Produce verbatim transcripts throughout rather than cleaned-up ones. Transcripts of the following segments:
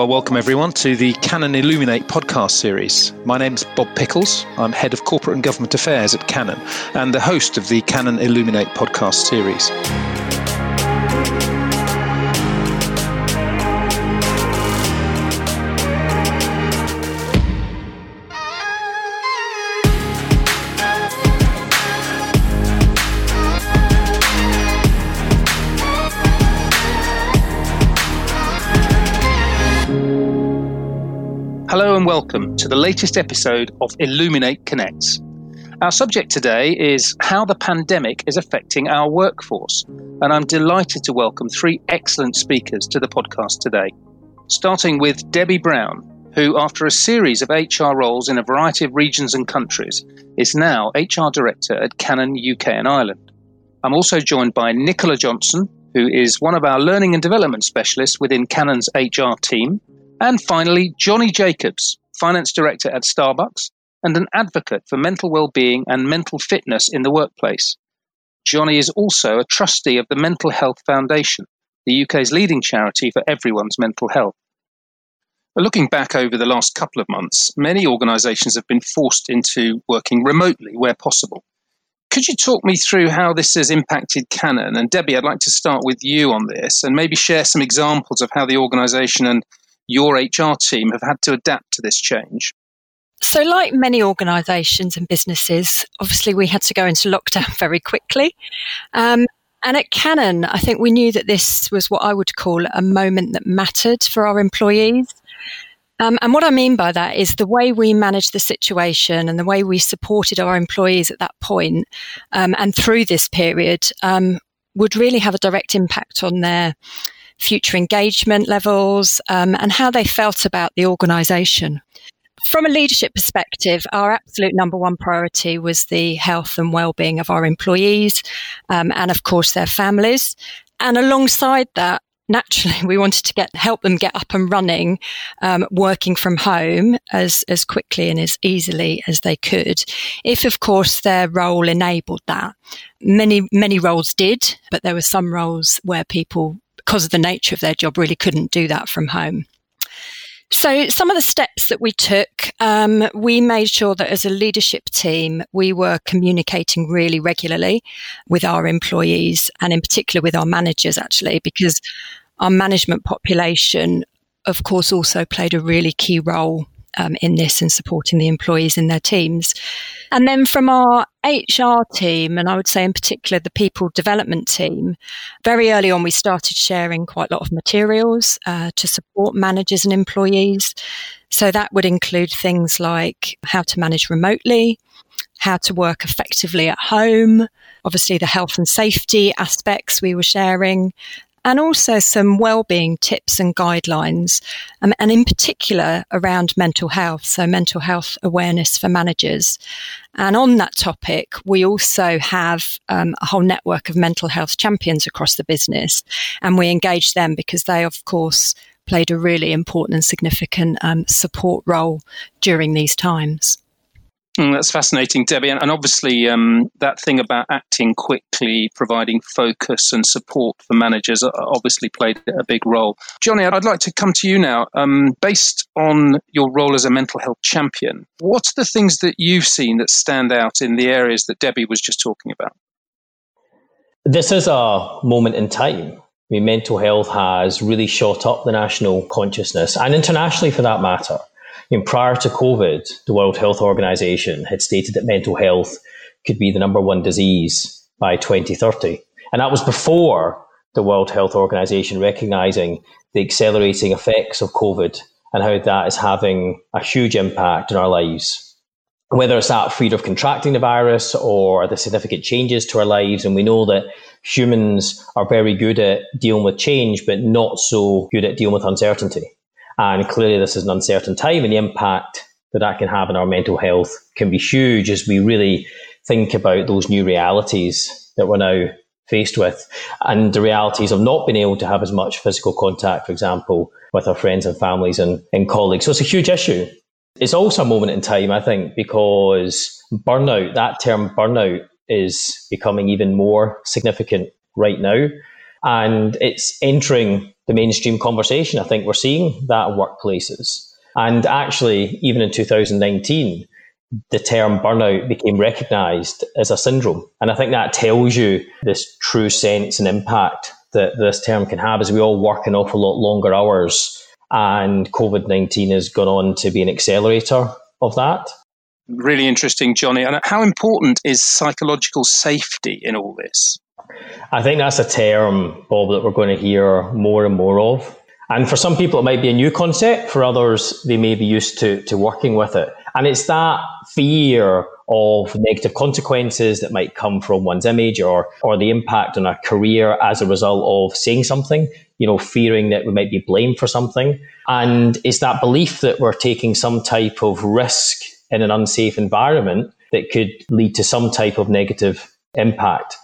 I welcome everyone to the Canon Illuminate podcast series. My name's Bob Pickles. I'm Head of Corporate and Government Affairs at Canon and the host of the Canon Illuminate podcast series. Hello and welcome to the latest episode of Illuminate Connects. Our subject today is how the pandemic is affecting our workforce, and I'm delighted to welcome three excellent speakers to the podcast today, starting with Debbie Brown, who, after a series of H R roles in a variety of regions and countries, is now H R Director at Canon U K and Ireland. I'm also joined by Nicola Johnson, who is one of our learning and development specialists within Canon's H R team. And finally, Johnny Jacobs, Finance Director at Starbucks and an advocate for mental well-being and mental fitness in the workplace. Johnny is also a trustee of the Mental Health Foundation, the U K's leading charity for everyone's mental health. But looking back over the last couple of months, many organisations have been forced into working remotely where possible. Could you talk me through how this has impacted Canon? And Debbie, I'd like to start with you on this and maybe share some examples of how the organisation and your H R team have had to adapt to this change. So like many organisations and businesses, obviously we had to go into lockdown very quickly. Um, and at Canon, I think we knew that this was what I would call a moment that mattered for our employees. Um, and what I mean by that is the way we managed the situation and the way we supported our employees at that point, um, and through this period um, would really have a direct impact on their future engagement levels, um, and how they felt about the organisation. From a leadership perspective, our absolute number one priority was the health and well-being of our employees, um, and of course their families. And alongside that, naturally, we wanted to get help them get up and running, um, working from home as, as quickly and as easily as they could, if, of course, their role enabled that. Many, many roles did, but there were some roles where people, because of the nature of their job, really couldn't do that from home. So some of the steps that we took, um, we made sure that as a leadership team, we were communicating really regularly with our employees and in particular with our managers, actually, because our management population, of course, also played a really key role um, in this and supporting the employees in their teams. And then from our H R team, and I would say in particular the people development team, very early on we started sharing quite a lot of materials uh, to support managers and employees. So that would include things like how to manage remotely, how to work effectively at home, obviously the health and safety aspects we were sharing, and also some wellbeing tips and guidelines, um, and in particular around mental health, so mental health awareness for managers. And on that topic, we also have um, a whole network of mental health champions across the business, and we engage them because they, of course, played a really important and significant um, support role during these times. Mm, that's fascinating, Debbie. And, and obviously, um, that thing about acting quickly, providing focus and support for managers uh, obviously played a big role. Johnny, I'd like to come to you now. Um, based on your role as a mental health champion, what are the things that you've seen that stand out in the areas that Debbie was just talking about? This is a moment in time. I mean, mental health has really shot up the national consciousness and internationally for that matter. And prior to COVID, the World Health Organization had stated that mental health could be the number one disease by twenty thirty. And that was before the World Health Organization recognizing the accelerating effects of COVID and how that is having a huge impact on our lives. Whether it's that fear of contracting the virus or the significant changes to our lives. And we know that humans are very good at dealing with change, but not so good at dealing with uncertainty. And clearly this is an uncertain time, and the impact that that can have on our mental health can be huge as we really think about those new realities that we're now faced with, and the realities of not being able to have as much physical contact, for example, with our friends and families and, and colleagues. So it's a huge issue. It's also a moment in time, I think, because burnout, that term burnout, is becoming even more significant right now. And it's entering the mainstream conversation. I think we're seeing that at workplaces. And actually, even in two thousand nineteen, the term burnout became recognised as a syndrome. And I think that tells you this true sense and impact that this term can have as we all work an awful lot longer hours. And COVID nineteen has gone on to be an accelerator of that. Really interesting, Johnny. And how important is psychological safety in all this? I think that's a term, Bob, that we're going to hear more and more of. And for some people, it might be a new concept. For others, they may be used to, to working with it. And it's that fear of negative consequences that might come from one's image or or the impact on a career as a result of saying something, you know, fearing that we might be blamed for something. And it's that belief that we're taking some type of risk in an unsafe environment that could lead to some type of negative impact.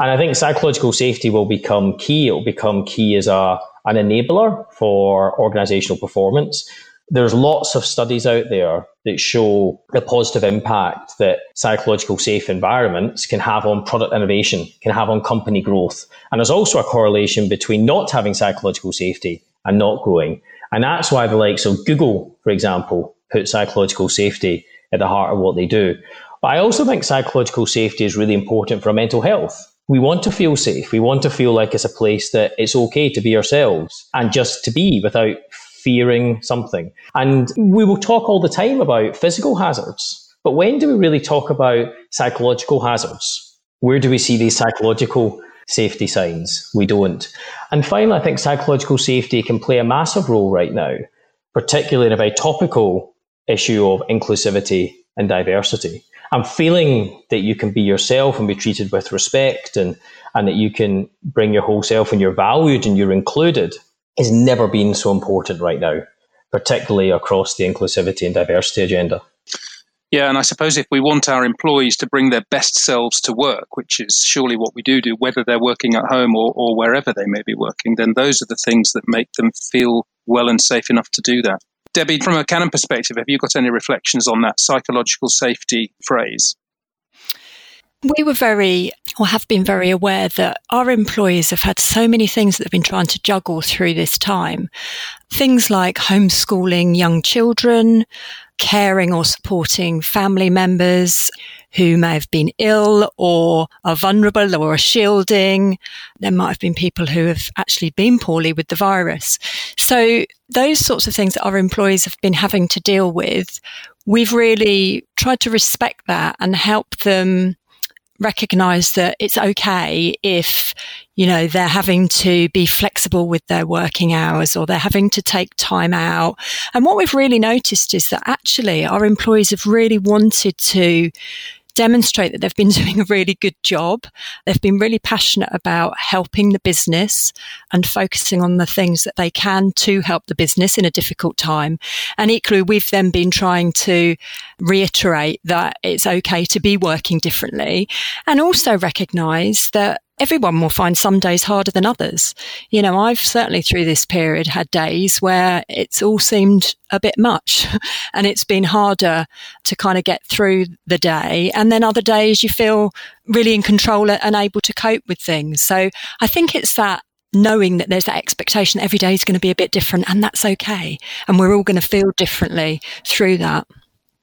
And I think psychological safety will become key. It will become key as a an enabler for organisational performance. There's lots of studies out there that show the positive impact that psychological safe environments can have on product innovation, can have on company growth. And there's also a correlation between not having psychological safety and not growing. And that's why the likes of Google, for example, put psychological safety at the heart of what they do. But I also think psychological safety is really important for mental health. We want to feel safe. We want to feel like it's a place that it's okay to be ourselves and just to be without fearing something. And we will talk all the time about physical hazards, but when do we really talk about psychological hazards? Where do we see these psychological safety signs? We don't. And finally, I think psychological safety can play a massive role right now, particularly in a very topical issue of inclusivity and diversity. And feeling that you can be yourself and be treated with respect and, and that you can bring your whole self and you're valued and you're included has never been so important right now, particularly across the inclusivity and diversity agenda. Yeah, and I suppose if we want our employees to bring their best selves to work, which is surely what we do do, whether they're working at home or, or wherever they may be working, then those are the things that make them feel well and safe enough to do that. Debbie, from a Canon perspective, have you got any reflections on that psychological safety phrase? We were very, or have been very aware that our employees have had so many things that they've been trying to juggle through this time. Things like homeschooling young children, caring or supporting family members who may have been ill or are vulnerable or are shielding. There might have been people who have actually been poorly with the virus. So those sorts of things that our employees have been having to deal with, we've really tried to respect that and help them recognise that it's okay if, you know, they're having to be flexible with their working hours or they're having to take time out. And what we've really noticed is that actually our employees have really wanted to demonstrate that they've been doing a really good job. They've been really passionate about helping the business and focusing on the things that they can to help the business in a difficult time. And equally, we've then been trying to reiterate that it's okay to be working differently and also recognise that everyone will find some days harder than others. You know, I've certainly through this period had days where it's all seemed a bit much and it's been harder to kind of get through the day. And then other days you feel really in control and able to cope with things. So I think it's that knowing that there's that expectation that every day is going to be a bit different and that's okay. And we're all going to feel differently through that.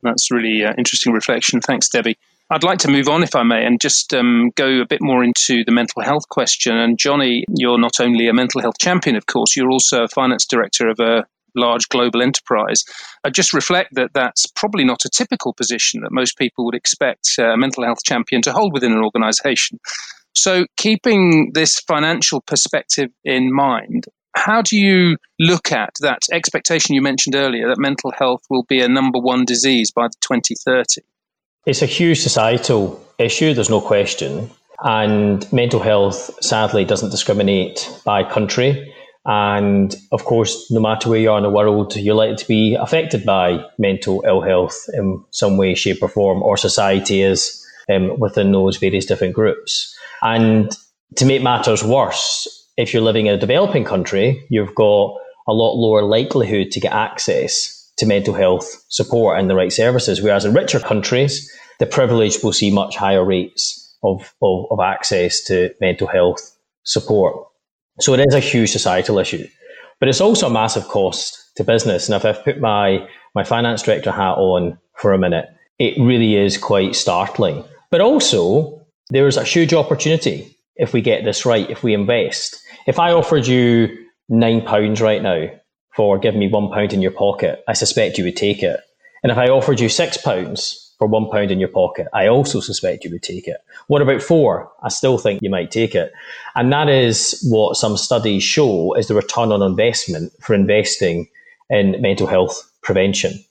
That's really uh, interesting reflection. Thanks, Debbie. I'd like to move on, if I may, and just um, go a bit more into the mental health question. And Johnny, you're not only a mental health champion, of course, you're also a finance director of a large global enterprise. I just reflect that that's probably not a typical position that most people would expect a mental health champion to hold within an organisation. So keeping this financial perspective in mind, how do you look at that expectation you mentioned earlier that mental health will be a number one disease by twenty thirty? It's a huge societal issue, there's no question. And mental health, sadly, doesn't discriminate by country. And of course, no matter where you are in the world, you're likely to be affected by mental ill health in some way, shape or form, or society is um, within those various different groups. And to make matters worse, if you're living in a developing country, you've got a lot lower likelihood to get access to mental health support and the right services. Whereas in richer countries, the privileged will see much higher rates of, of, of access to mental health support. So it is a huge societal issue, but it's also a massive cost to business. And if I've put my, my finance director hat on for a minute, it really is quite startling. But also, there is a huge opportunity if we get this right, if we invest. If I offered you nine pounds right now for giving me one pound in your pocket, I suspect you would take it. And if I offered you six pounds for one pound in your pocket, I also suspect you would take it. What about four? I still think you might take it. And that is what some studies show is the return on investment for investing in mental health prevention.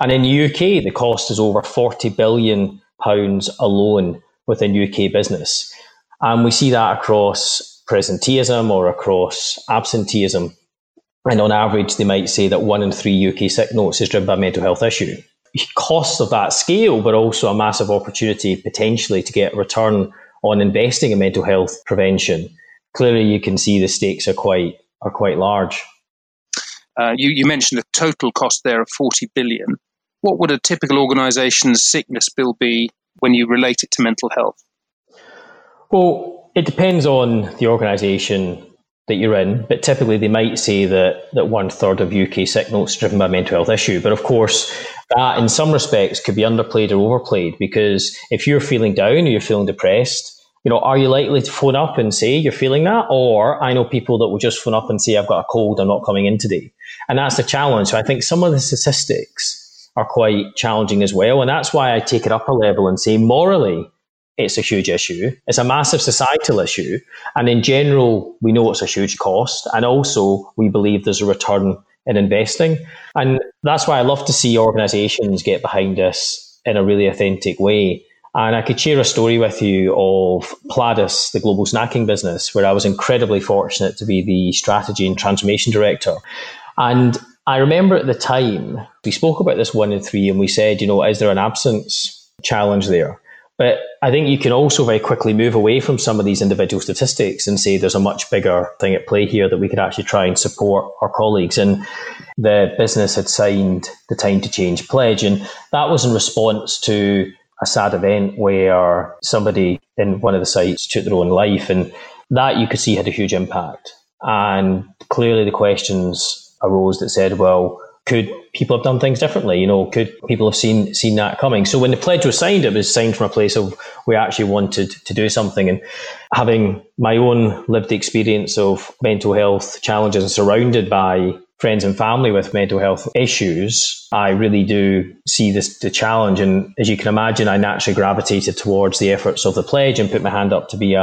And in the U K, the cost is over forty billion pounds alone within U K business. And we see that across presenteeism or across absenteeism. And on average, they might say that one in three U K sick notes is driven by a mental health issue. Costs of that scale, but also a massive opportunity potentially to get return on investing in mental health prevention. Clearly, you can see the stakes are quite are quite large. Uh, you, you mentioned a total cost there of forty billion. What would a typical organisation's sickness bill be when you relate it to mental health? Well, it depends on the organisation that you're in, but typically they might say that that one third of U K sick notes driven by a mental health issue. But of course, that in some respects could be underplayed or overplayed, because if you're feeling down or you're feeling depressed, you know, are you likely to phone up and say you're feeling that? Or I know people that will just phone up and say, I've got a cold, I'm not coming in today. And that's the challenge. So I think some of the statistics are quite challenging as well. And that's why I take it up a level and say morally, it's a huge issue. It's a massive societal issue. And in general, we know it's a huge cost. And also, we believe there's a return in investing. And that's why I love to see organisations get behind this in a really authentic way. And I could share a story with you of Pladis, the global snacking business, where I was incredibly fortunate to be the strategy and transformation director. And I remember at the time, we spoke about this one in three and we said, you know, is there an absence challenge there? But I think you can also very quickly move away from some of these individual statistics and say there's a much bigger thing at play here that we could actually try and support our colleagues. And the business had signed the Time to Change pledge. And that was in response to a sad event where somebody in one of the sites took their own life. And that you could see had a huge impact. And clearly the questions arose that said, well, could people have done things differently? You know, could people have seen seen that coming? So when the pledge was signed, it was signed from a place of we actually wanted to do something. And having my own lived experience of mental health challenges and surrounded by friends and family with mental health issues, I really do see this the challenge. And as you can imagine, I naturally gravitated towards the efforts of the pledge and put my hand up to be a,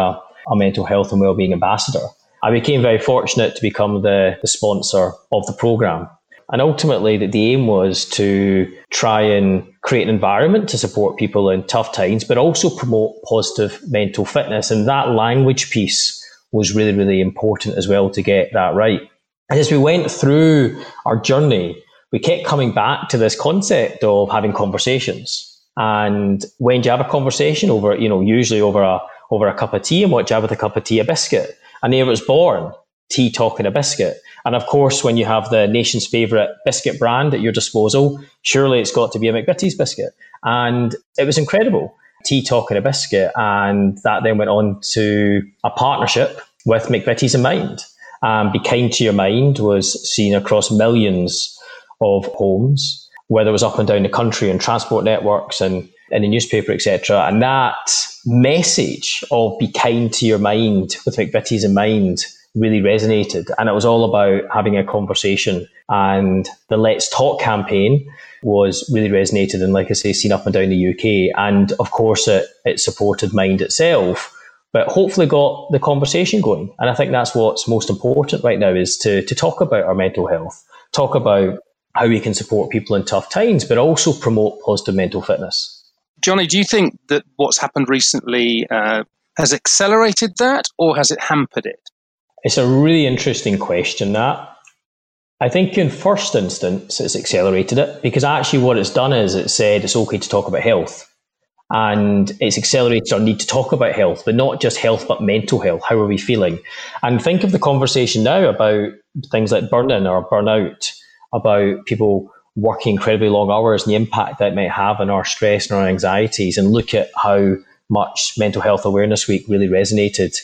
a mental health and wellbeing ambassador. I became very fortunate to become the, the sponsor of the programme. And ultimately, the, the aim was to try and create an environment to support people in tough times, but also promote positive mental fitness. And that language piece was really, really important as well to get that right. And as we went through our journey, we kept coming back to this concept of having conversations. And when do you have a conversation over, you know, usually over a over a cup of tea, and what do you have with a cup of tea? A biscuit. And there it was born. Tea, talk and a biscuit. And of course, when you have the nation's favourite biscuit brand at your disposal, surely it's got to be a McVitie's biscuit. And it was incredible. Tea, talk and a biscuit. And that then went on to a partnership with McVitie's and Mind. Um, Be Kind to Your Mind was seen across millions of homes, whether it was up and down the country and transport networks and in the newspaper, et cetera. And that message of be kind to your mind with McVitie's and Mind really resonated. And it was all about having a conversation. And the Let's Talk campaign was really resonated and, like I say, seen up and down the U K. And of course, it, it supported Mind itself, but hopefully got the conversation going. And I think that's what's most important right now is to, to talk about our mental health, talk about how we can support people in tough times, but also promote positive mental fitness. Johnny, do you think that what's happened recently uh, has accelerated that or has it hampered it? It's a really interesting question, that. I think in first instance, it's accelerated it, because actually what it's done is it said it's okay to talk about health. And it's accelerated our need to talk about health, but not just health, but mental health. How are we feeling? And think of the conversation now about things like burn-in or burnout, about people working incredibly long hours and the impact that may have on our stress and our anxieties, and look at how much Mental Health Awareness Week really resonated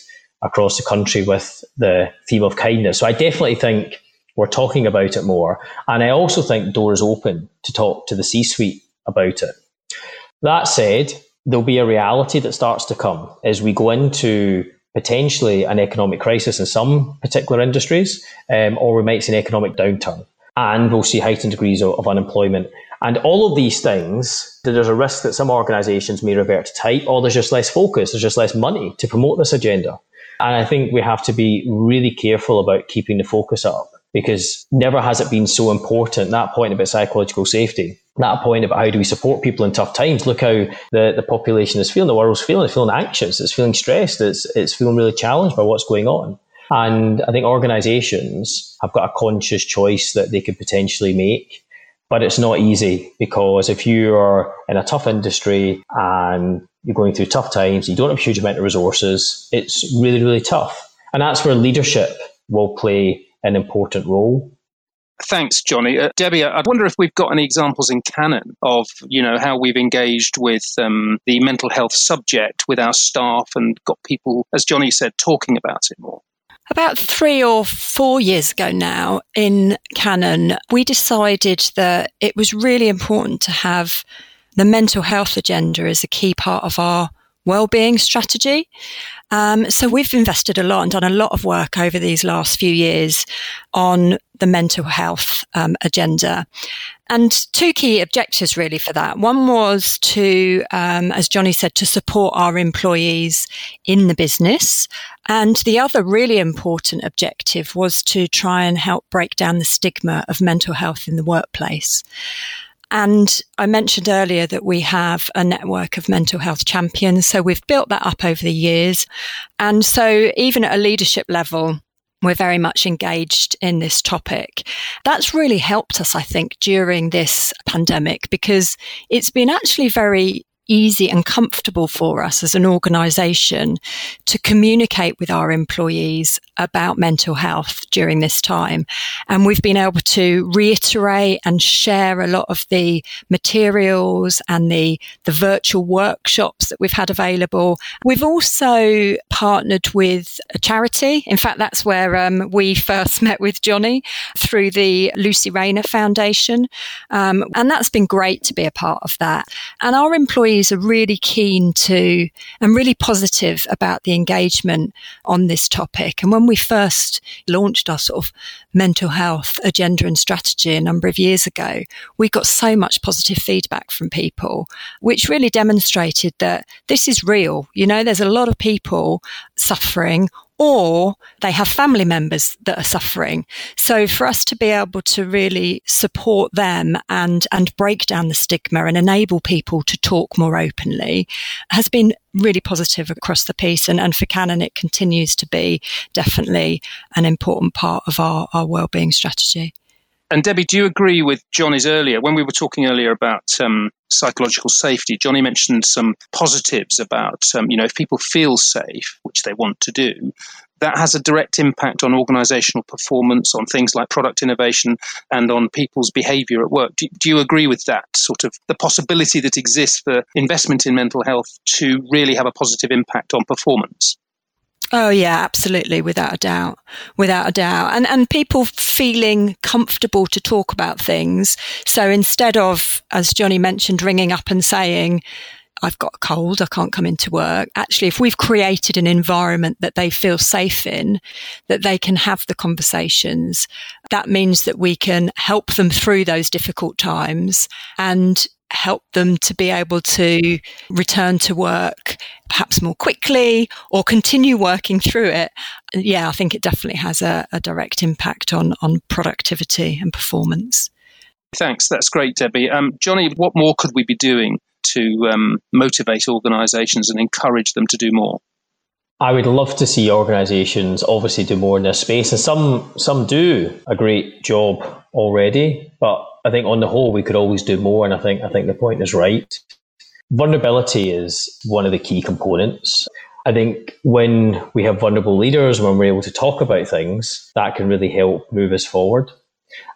across the country with the theme of kindness. So I definitely think we're talking about it more. And I also think doors open to talk to the C-suite about it. That said, there'll be a reality that starts to come as we go into potentially an economic crisis in some particular industries, um, or we might see an economic downturn. And we'll see heightened degrees of, of unemployment. And all of these things, there's a risk that some organisations may revert to type, or there's just less focus, there's just less money to promote this agenda. And I think we have to be really careful about keeping the focus up, because never has it been so important. That point about psychological safety, that point about how do we support people in tough times. Look how the, the population is feeling, the world's feeling, it's feeling anxious, it's feeling stressed, it's, it's feeling really challenged by what's going on. And I think organisations have got a conscious choice that they could potentially make, but it's not easy, because if you are in a tough industry and you're going through tough times, you don't have a huge amount of resources, it's really, really tough. And that's where leadership will play an important role. Thanks, Johnny. Uh, Debbie, I wonder if we've got any examples in Canon of, you know, how we've engaged with um, the mental health subject with our staff and got people, as Johnny said, talking about it more. About three or four years ago now in Canon, we decided that it was really important to have the mental health agenda as a key part of our wellbeing strategy. Um, so we've invested a lot and done a lot of work over these last few years on the mental health um, agenda. And two key objectives really for that. One was to, um, as Johnny said, to support our employees in the business. And the other really important objective was to try and help break down the stigma of mental health in the workplace. And I mentioned earlier that we have a network of mental health champions. So we've built that up over the years. And so even at a leadership level, we're very much engaged in this topic. That's really helped us, I think, during this pandemic, because it's been actually very easy and comfortable for us as an organisation to communicate with our employees about mental health during this time. And we've been able to reiterate and share a lot of the materials and the, the virtual workshops that we've had available. We've also partnered with a charity. In fact, that's where um, we first met with Johnny, through the Lucy Rayner Foundation. Um, and that's been great to be a part of that. And our employees are really keen to and really positive about the engagement on this topic. And when we first launched our sort of mental health agenda and strategy a number of years ago, we got so much positive feedback from people, which really demonstrated that this is real. You know, there's a lot of people suffering, or they have family members that are suffering. So for us to be able to really support them and, and break down the stigma and enable people to talk more openly has been really positive across the piece. And, and for Canon, it continues to be definitely an important part of our, our wellbeing strategy. And Debbie, do you agree with Johnny's earlier, when we were talking earlier about um, psychological safety, Johnny mentioned some positives about, um, you know, if people feel safe, which they want to do, that has a direct impact on organisational performance, on things like product innovation and on people's behaviour at work. Do, do you agree with that sort of the possibility that exists for investment in mental health to really have a positive impact on performance? Oh yeah, absolutely, without a doubt, without a doubt. And and people feeling comfortable to talk about things. So instead of, as Johnny mentioned, ringing up and saying, I've got a cold, I can't come into work. Actually, if we've created an environment that they feel safe in, that they can have the conversations, that means that we can help them through those difficult times and help them to be able to return to work perhaps more quickly or continue working through it. Yeah, I think it definitely has a, a direct impact on, on productivity and performance. Thanks. That's great, Debbie. Um, Johnny, what more could we be doing to um, motivate organisations and encourage them to do more? I would love to see organisations obviously do more in this space, and some some do a great job already, but I think on the whole we could always do more, and I think I think the point is right. Vulnerability is one of the key components. I think when we have vulnerable leaders, when we're able to talk about things, that can really help move us forward.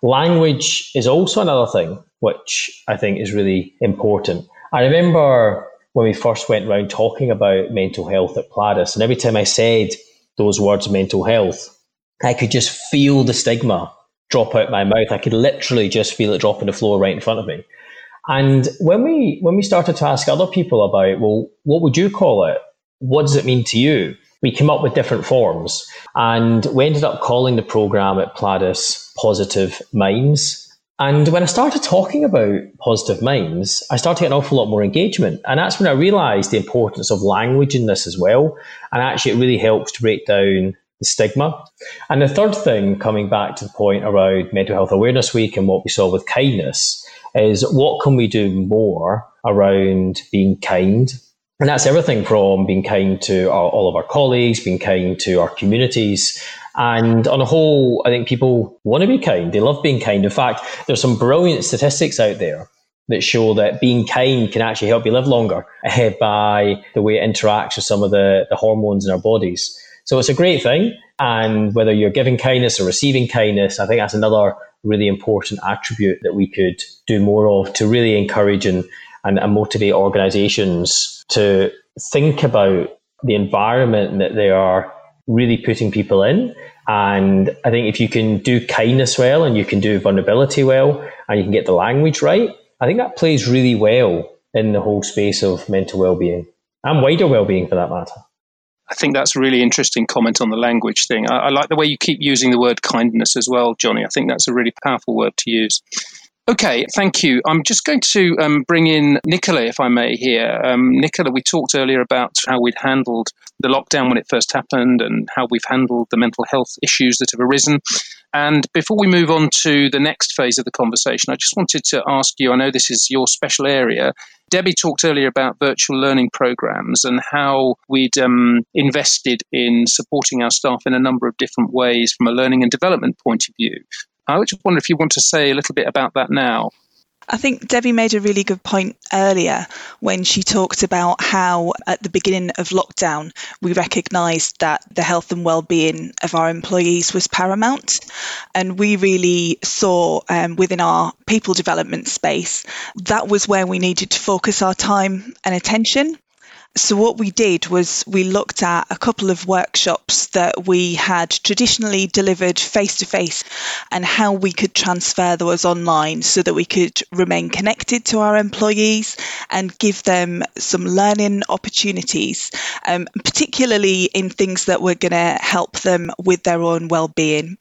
Language is also another thing which I think is really important. I remember when we first went around talking about mental health at Pladis, and every time I said those words, mental health, I could just feel the stigma drop out my mouth. I could literally just feel it drop on the floor right in front of me. And when we when we started to ask other people about, well, what would you call it? What does it mean to you? We came up with different forms, and we ended up calling the program at Pladis Positive Minds. And when I started talking about Positive Minds, I started getting an awful lot more engagement. And that's when I realized the importance of language in this as well. And actually, it really helps to break down the stigma. And the third thing, coming back to the point around Mental Health Awareness Week and what we saw with kindness, is what can we do more around being kind? And that's everything from being kind to our, all of our colleagues, being kind to our communities. And on a whole, I think people want to be kind. They love being kind. In fact, there's some brilliant statistics out there that show that being kind can actually help you live longer uh, by the way it interacts with some of the, the hormones in our bodies. So it's a great thing. And whether you're giving kindness or receiving kindness, I think that's another really important attribute that we could do more of to really encourage and, and, and motivate organizations to think about the environment that they are really putting people in. And I think if you can do kindness well, and you can do vulnerability well, and you can get the language right, I think that plays really well in the whole space of mental well-being and wider well-being for that matter. I think that's a really interesting comment on the language thing. I, I like the way you keep using the word kindness as well, Johnny. I think that's a really powerful word to use. Okay, thank you. I'm just going to um, bring in Nicola, if I may, here. Um, Nicola, we talked earlier about how we'd handled the lockdown when it first happened and how we've handled the mental health issues that have arisen. And before we move on to the next phase of the conversation, I just wanted to ask you, I know this is your special area. Debbie talked earlier about virtual learning programs and how we'd um, invested in supporting our staff in a number of different ways from a learning and development point of view. I just wonder if you want to say a little bit about that now. I think Debbie made a really good point earlier when she talked about how at the beginning of lockdown, we recognised that the health and well-being of our employees was paramount. And we really saw um, within our people development space, that was where we needed to focus our time and attention. So what we did was we looked at a couple of workshops that we had traditionally delivered face-to-face and how we could transfer those online so that we could remain connected to our employees and give them some learning opportunities, um, particularly in things that were going to help them with their own well-being.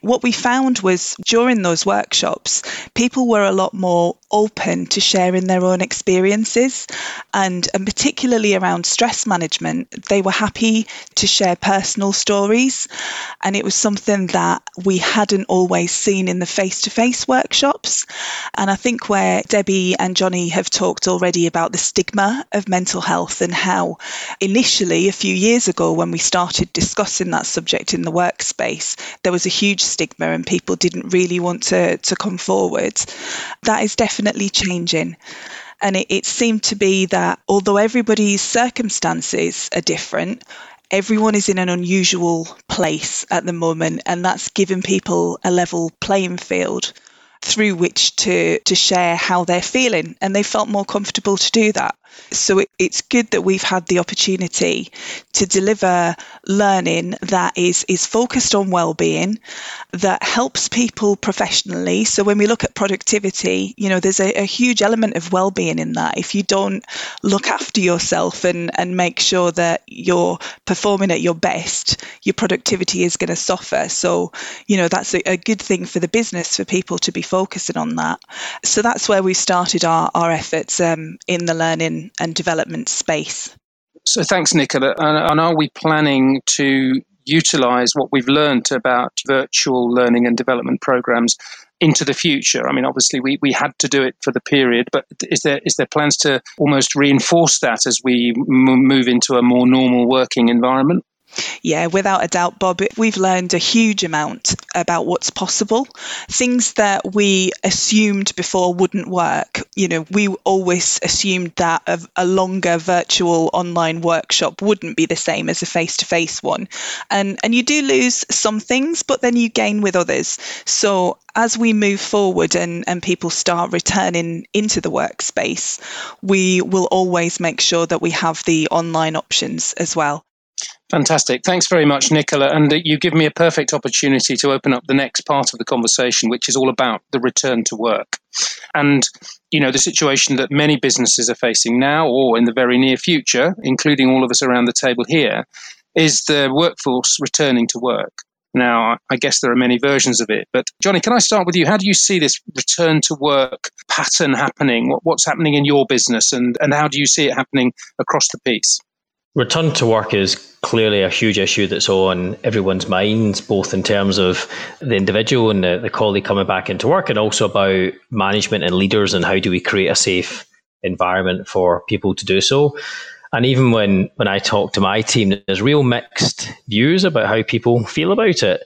What we found was during those workshops, people were a lot more open to sharing their own experiences, and, and particularly around stress management, they were happy to share personal stories, and it was something that we hadn't always seen in the face-to-face workshops. And I think where Debbie and Johnny have talked already about the stigma of mental health and how initially a few years ago when we started discussing that subject in the workspace, there was a huge stigma and people didn't really want to, to come forward. That is definitely changing. And it, it seemed to be that although everybody's circumstances are different, everyone is in an unusual place at the moment, and that's given people a level playing field through which to, to share how they're feeling, and they felt more comfortable to do that. So it, it's good that we've had the opportunity to deliver learning that is, is focused on well-being, that helps people professionally. So when we look at productivity, you know, there's a, a huge element of well-being in that. If you don't look after yourself and, and make sure that you're performing at your best, your productivity is going to suffer. So, you know, that's a, a good thing for the business, for people to be focusing on that. So that's where we started our, our efforts um, in the learning and development space. So thanks, Nicola. And, and are we planning to utilise what we've learned about virtual learning and development programmes into the future? I mean, obviously, we, we had to do it for the period, but is there is there plans to almost reinforce that as we m- move into a more normal working environment? Yeah, without a doubt, Bob, we've learned a huge amount about what's possible. Things that we assumed before wouldn't work. You know, we always assumed that a, a longer virtual online workshop wouldn't be the same as a face-to-face one. And, and you do lose some things, but then you gain with others. So as we move forward and, and people start returning into the workspace, we will always make sure that we have the online options as well. Fantastic. Thanks very much, Nicola. And you give me a perfect opportunity to open up the next part of the conversation, which is all about the return to work. And, you know, the situation that many businesses are facing now or in the very near future, including all of us around the table here, is the workforce returning to work. Now, I guess there are many versions of it, but Johnny, can I start with you? How do you see this return to work pattern happening? What, what's happening in your business and, and how do you see it happening across the piece? Return to work is clearly a huge issue that's on everyone's minds, both in terms of the individual and the, the colleague coming back into work, and also about management and leaders and how do we create a safe environment for people to do so. And even when, when I talk to my team, there's real mixed views about how people feel about it.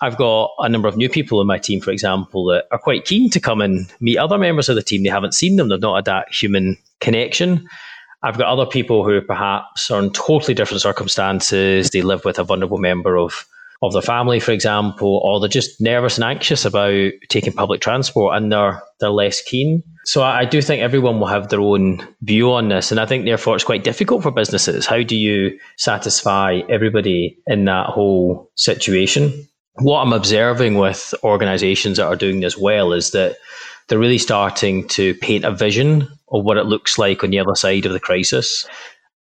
I've got a number of new people in my team, for example, that are quite keen to come and meet other members of the team. They haven't seen them. They've not had that human connection. I've got other people who perhaps are in totally different circumstances. They live with a vulnerable member of, of their family, for example, or they're just nervous and anxious about taking public transport and they're, they're less keen. So I do think everyone will have their own view on this. And I think therefore it's quite difficult for businesses. How do you satisfy everybody in that whole situation? What I'm observing with organizations that are doing this well is that they're really starting to paint a vision of what it looks like on the other side of the crisis,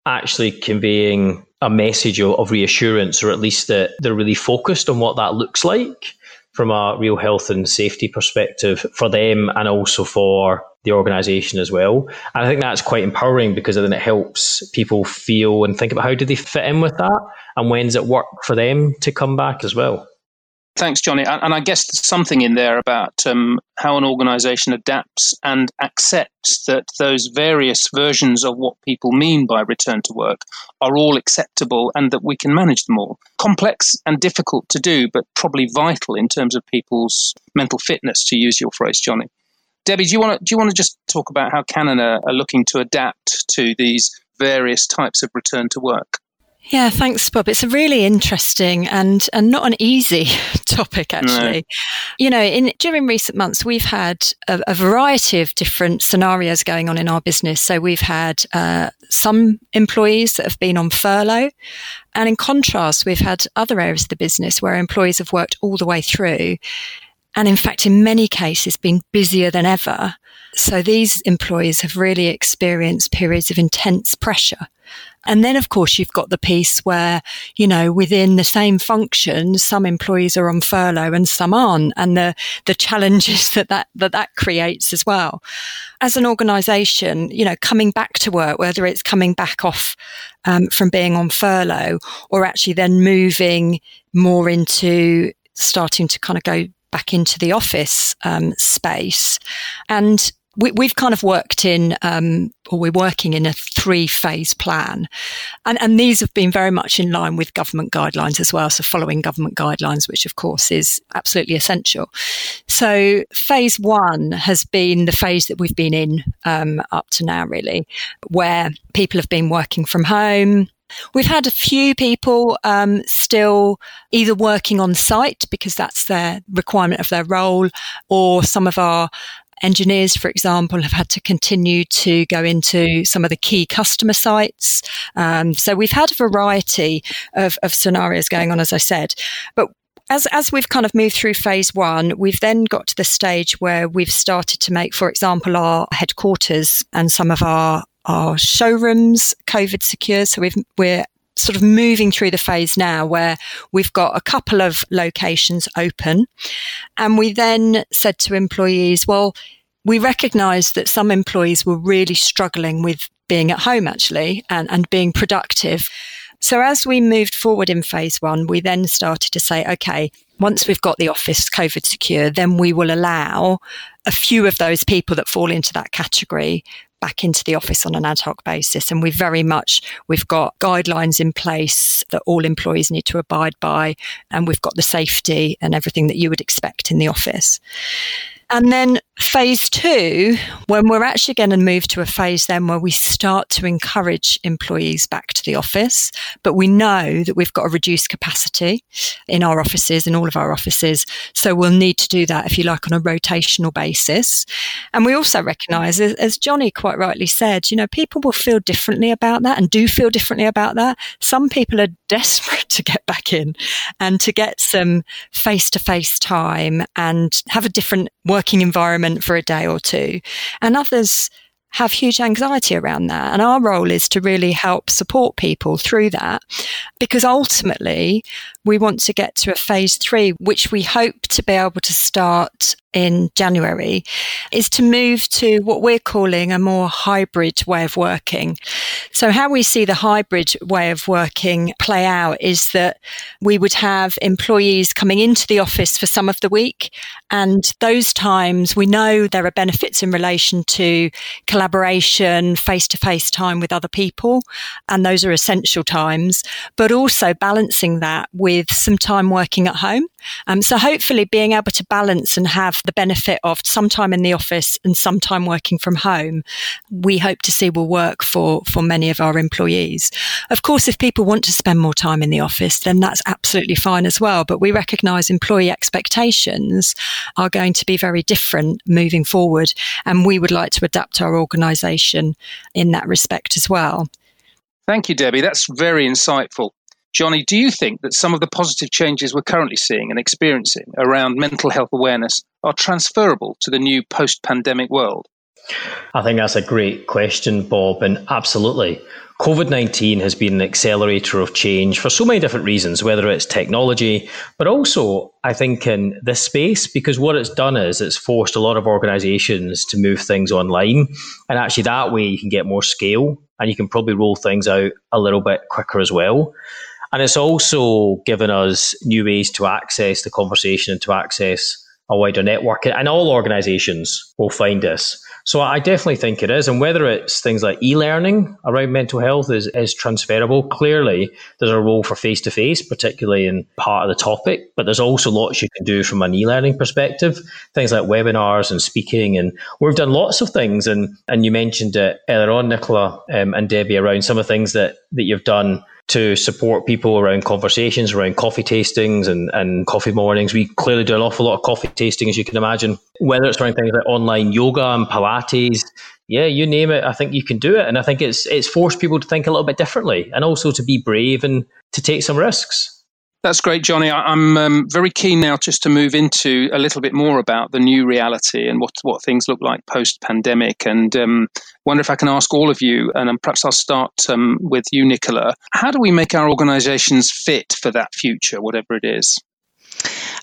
actually conveying a message of reassurance, or at least that they're really focused on what that looks like from a real health and safety perspective for them and also for the organisation as well. And I think that's quite empowering because then it helps people feel and think about how do they fit in with that and when's it work for them to come back as well. Thanks, Johnny. And I guess there's something in there about um, how an organisation adapts and accepts that those various versions of what people mean by return to work are all acceptable and that we can manage them all. Complex and difficult to do, but probably vital in terms of people's mental fitness, to use your phrase, Johnny. Debbie, do you want to do you want to just talk about how Canon are, are looking to adapt to these various types of return to work? Yeah, thanks, Bob. It's a really interesting and, and not an easy topic, actually. No. You know, in during recent months, we've had a, a variety of different scenarios going on in our business. So we've had uh, some employees that have been on furlough. And in contrast, we've had other areas of the business where employees have worked all the way through. And in fact, in many cases, been busier than ever. So these employees have really experienced periods of intense pressure. And then, of course, you've got the piece where, you know, within the same function, some employees are on furlough and some aren't, and the, the challenges that that, that that creates as well. As an organisation, you know, coming back to work, whether it's coming back off um, from being on furlough or actually then moving more into starting to kind of go back into the office um, space. And we, we've kind of worked in, um, or we're working in a three-phase plan. And, and these have been very much in line with government guidelines as well. So following government guidelines, which of course is absolutely essential. So phase one has been the phase that we've been in um, up to now, really, where people have been working from home. We've had a few people um, still either working on site because that's their requirement of their role, or some of our engineers, for example, have had to continue to go into some of the key customer sites. Um, so we've had a variety of, of scenarios going on, as I said. But As as we've kind of moved through phase one, we've then got to the stage where we've started to make, for example, our headquarters and some of our, our showrooms COVID secure. So we've, we're sort of moving through the phase now where we've got a couple of locations open. And we then said to employees, well, we recognise that some employees were really struggling with being at home, actually, and, and being productive. So as we moved forward in phase one, we then started to say, okay, once we've got the office COVID secure, then we will allow a few of those people that fall into that category back into the office on an ad hoc basis. And we very much, we've got guidelines in place that all employees need to abide by. And we've got the safety and everything that you would expect in the office. And then phase two, when we're actually going to move to a phase then where we start to encourage employees back to the office, but we know that we've got a reduced capacity in our offices, in all of our offices. So we'll need to do that, if you like, on a rotational basis. And we also recognise, as Johnny quite rightly said, you know, people will feel differently about that and do feel differently about that. Some people are desperate to get back in and to get some face-to-face time and have a different working environment for a day or two. And others have huge anxiety around that. And our role is to really help support people through that, because ultimately we want to get to a phase three, which we hope to be able to start in January, is to move to what we're calling a more hybrid way of working. So how we see the hybrid way of working play out is that we would have employees coming into the office for some of the week, and those times we know there are benefits in relation to collaboration, face-to-face time with other people, and those are essential times, but also balancing that with some time working at home. Um, so hopefully being able to balance and have the benefit of some time in the office and some time working from home, we hope to see will work for, for many of our employees. Of course, if people want to spend more time in the office, then that's absolutely fine as well. But we recognise employee expectations are going to be very different moving forward, and we would like to adapt our organisation in that respect as well. Thank you, Debbie. That's very insightful. Johnny, do you think that some of the positive changes we're currently seeing and experiencing around mental health awareness are transferable to the new post-pandemic world? I think that's a great question, Bob, and absolutely. COVID nineteen has been an accelerator of change for so many different reasons, whether it's technology, but also, I think, in this space, because what it's done is it's forced a lot of organisations to move things online. And actually, that way, you can get more scale and you can probably roll things out a little bit quicker as well. And it's also given us new ways to access the conversation and to access a wider network. And all organisations will find this. So I definitely think it is. And whether it's things like e-learning around mental health is, is transferable. Clearly, there's a role for face-to-face, particularly in part of the topic. But there's also lots you can do from an e-learning perspective, things like webinars and speaking. And we've done lots of things. And, and you mentioned it earlier on, Nicola um, and Debbie, around some of the things that, that you've done to support people around conversations, around coffee tastings and, and coffee mornings. We clearly do an awful lot of coffee tasting, as you can imagine, whether it's around things like online yoga and Pilates. Yeah, you name it, I think you can do it. And I think it's it's forced people to think a little bit differently and also to be brave and to take some risks. That's great, Johnny. I'm um, very keen now just to move into a little bit more about the new reality and what, what things look like post-pandemic. And um, wonder if I can ask all of you, and um, perhaps I'll start um, with you, Nicola. How do we make our organisations fit for that future, whatever it is?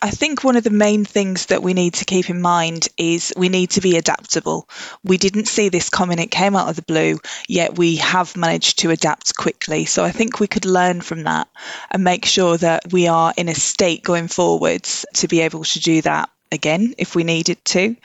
I think one of the main things that we need to keep in mind is we need to be adaptable. We didn't see this coming, it came out of the blue, yet we have managed to adapt quickly. So I think we could learn from that and make sure that we are in a state going forwards to be able to do that again if we needed to.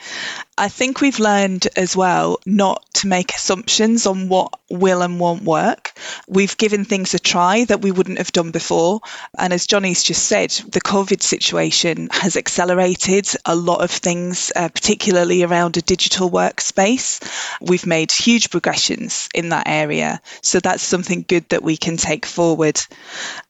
I think we've learned as well not to make assumptions on what will and won't work. We've given things a try that we wouldn't have done before. And as Johnny's just said, the COVID situation has accelerated a lot of things, uh, particularly around a digital workspace. We've made huge progressions in that area. So that's something good that we can take forward.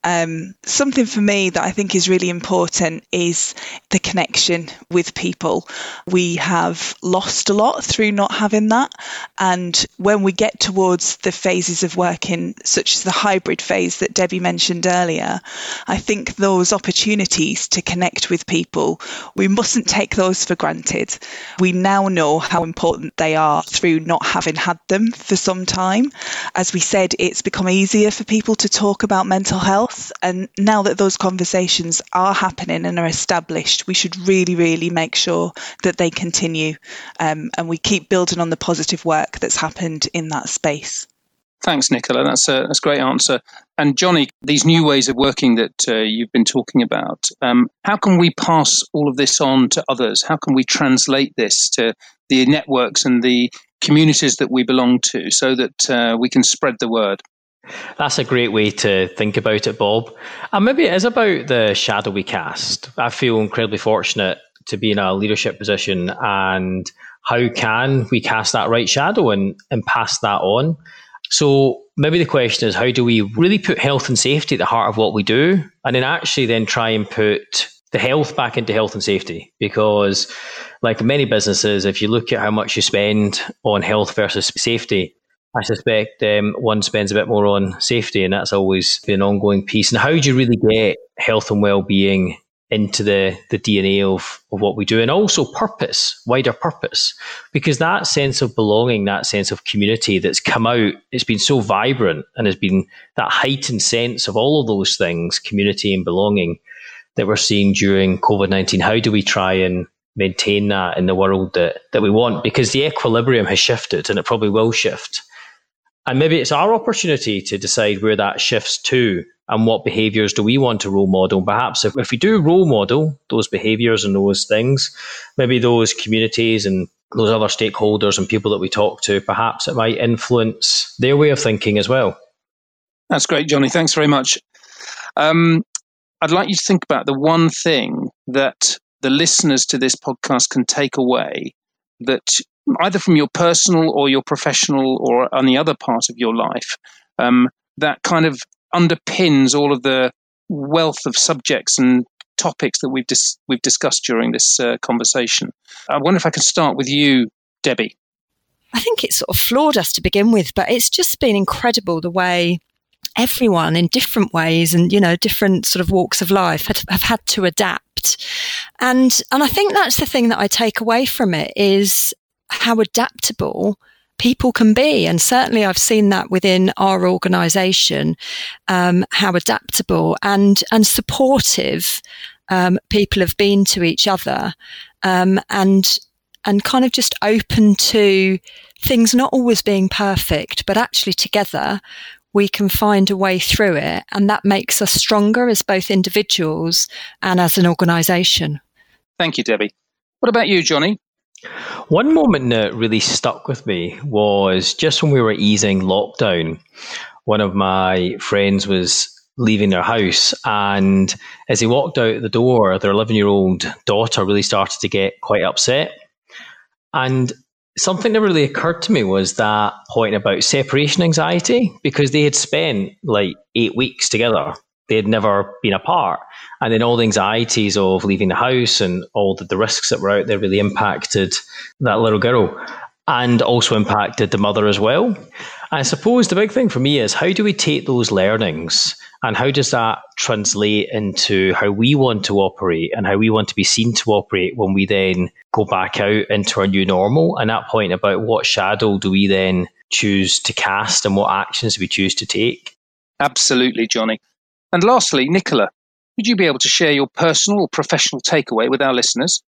Um, something for me that I think is really important is the connection with people. We have lost a lot through not having that. And when we get towards the phases of working, such as the hybrid phase that Debbie mentioned earlier, I think those opportunities to connect with people, we mustn't take those for granted. We now know how important they are through not having had them for some time. As we said, it's become easier for people to talk about mental health. And now that those conversations are happening and are established, we should really, really make sure that they continue um, and we keep building on the positive work that's happened in that space. Thanks, Nicola. That's a, that's a great answer. And Johnny, these new ways of working that uh, you've been talking about, um, how can we pass all of this on to others? How can we translate this to the networks and the communities that we belong to so that uh, we can spread the word? That's a great way to think about it, Bob. And maybe it is about the shadow we cast. I feel incredibly fortunate to be in a leadership position, and how can we cast that right shadow and, and pass that on? So maybe the question is, how do we really put health and safety at the heart of what we do, and then actually then try and put the health back into health and safety? Because like many businesses, if you look at how much you spend on health versus safety, I suspect um, one spends a bit more on safety, and that's always been an ongoing piece. And how do you really get health and well-being into the, the D N A of, of what we do? And also purpose, wider purpose, because that sense of belonging, that sense of community that's come out, it's been so vibrant, and has been that heightened sense of all of those things, community and belonging, that we're seeing during COVID nineteen. How do we try and maintain that in the world that, that we want? Because the equilibrium has shifted, and it probably will shift. And maybe it's our opportunity to decide where that shifts to, and what behaviours do we want to role model. Perhaps if, if we do role model those behaviours and those things, maybe those communities and those other stakeholders and people that we talk to, perhaps it might influence their way of thinking as well. That's great, Johnny. Thanks very much. Um, I'd like you to think about the one thing that the listeners to this podcast can take away, that either from your personal or your professional or on the other part of your life, um, that kind of underpins all of the wealth of subjects and topics that we've dis- we've discussed during this uh, conversation. I wonder if I can start with you, Debbie. I think it sort of floored us to begin with, but it's just been incredible the way everyone in different ways and, you know, different sort of walks of life have, have had to adapt. And and I think that's the thing that I take away from it, is how adaptable people can be. And certainly I've seen that within our organisation, um, how adaptable and, and supportive um, people have been to each other, um, and and kind of just open to things not always being perfect, but actually together we can find a way through it. And that makes us stronger as both individuals and as an organisation. Thank you, Debbie. What about you, Johnny? One moment that really stuck with me was just when we were easing lockdown, one of my friends was leaving their house, and as he walked out the door, their eleven-year-old daughter really started to get quite upset. And something that really occurred to me was that point about separation anxiety, because they had spent like eight weeks together. They had never been apart. And then all the anxieties of leaving the house and all the, the risks that were out there really impacted that little girl, and also impacted the mother as well. And I suppose the big thing for me is, how do we take those learnings, and how does that translate into how we want to operate and how we want to be seen to operate when we then go back out into our new normal? And that point about what shadow do we then choose to cast, and what actions we choose to take? Absolutely, Johnny. And lastly, Nicola, would you be able to share your personal or professional takeaway with our listeners?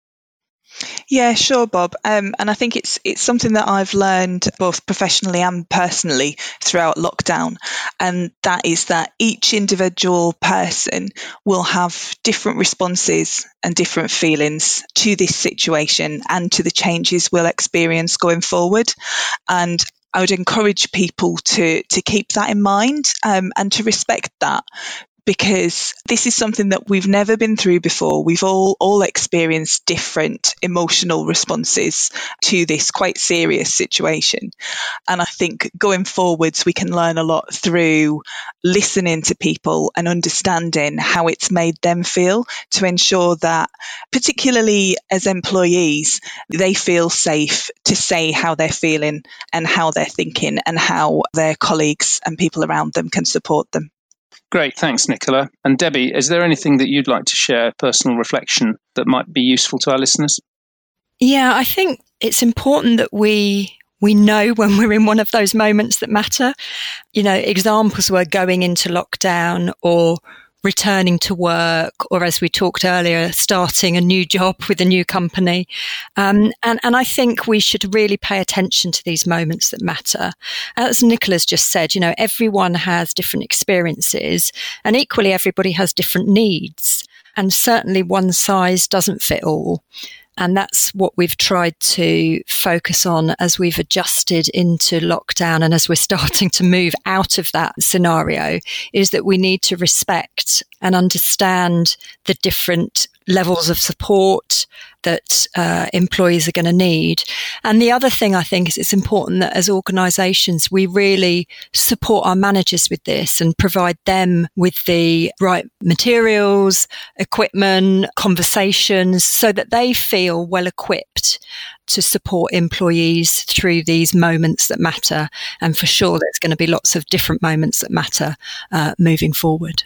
Yeah, sure, Bob. Um, and I think it's it's something that I've learned both professionally and personally throughout lockdown. And that is that each individual person will have different responses and different feelings to this situation and to the changes we'll experience going forward. And I would encourage people to to keep that in mind, um, and to respect that, because this is something that we've never been through before. We've all, all experienced different emotional responses to this quite serious situation. And I think going forwards, we can learn a lot through listening to people and understanding how it's made them feel, to ensure that, particularly as employees, they feel safe to say how they're feeling and how they're thinking, and how their colleagues and people around them can support them. Great. Thanks, Nicola. And Debbie, is there anything that you'd like to share, personal reflection, that might be useful to our listeners? Yeah, I think it's important that we we know when we're in one of those moments that matter. You know, examples were going into lockdown or returning to work, or as we talked earlier, starting a new job with a new company. Um, and, and I think we should really pay attention to these moments that matter. As Nicola's just said, you know, everyone has different experiences, and equally everybody has different needs. And certainly one size doesn't fit all. And that's what we've tried to focus on as we've adjusted into lockdown, and as we're starting to move out of that scenario, is that we need to respect and understand the different levels of support that uh, employees are going to need. And the other thing I think is it's important that as organisations, we really support our managers with this and provide them with the right materials, equipment, conversations, so that they feel well equipped to support employees through these moments that matter. And for sure, there's going to be lots of different moments that matter uh, moving forward.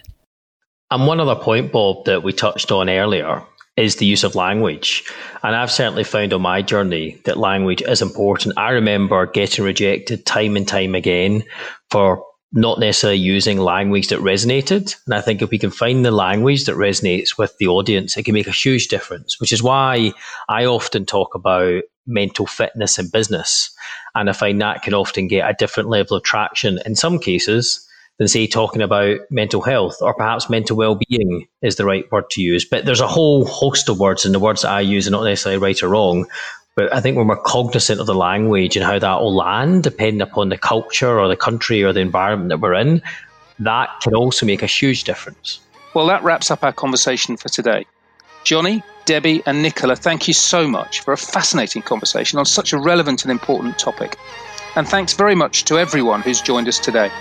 And one other point, Bob, that we touched on earlier is the use of language. And I've certainly found on my journey that language is important. I remember getting rejected time and time again for not necessarily using language that resonated. And I think if we can find the language that resonates with the audience, it can make a huge difference, which is why I often talk about mental fitness in business. And I find that can often get a different level of traction in some cases than say talking about mental health, or perhaps mental well-being is the right word to use. But there's a whole host of words, and the words that I use are not necessarily right or wrong. But I think when we're cognizant of the language and how that will land, depending upon the culture or the country or the environment that we're in, that can also make a huge difference. Well, that wraps up our conversation for today. Johnny, Debbie and Nicola, thank you so much for a fascinating conversation on such a relevant and important topic. And thanks very much to everyone who's joined us today.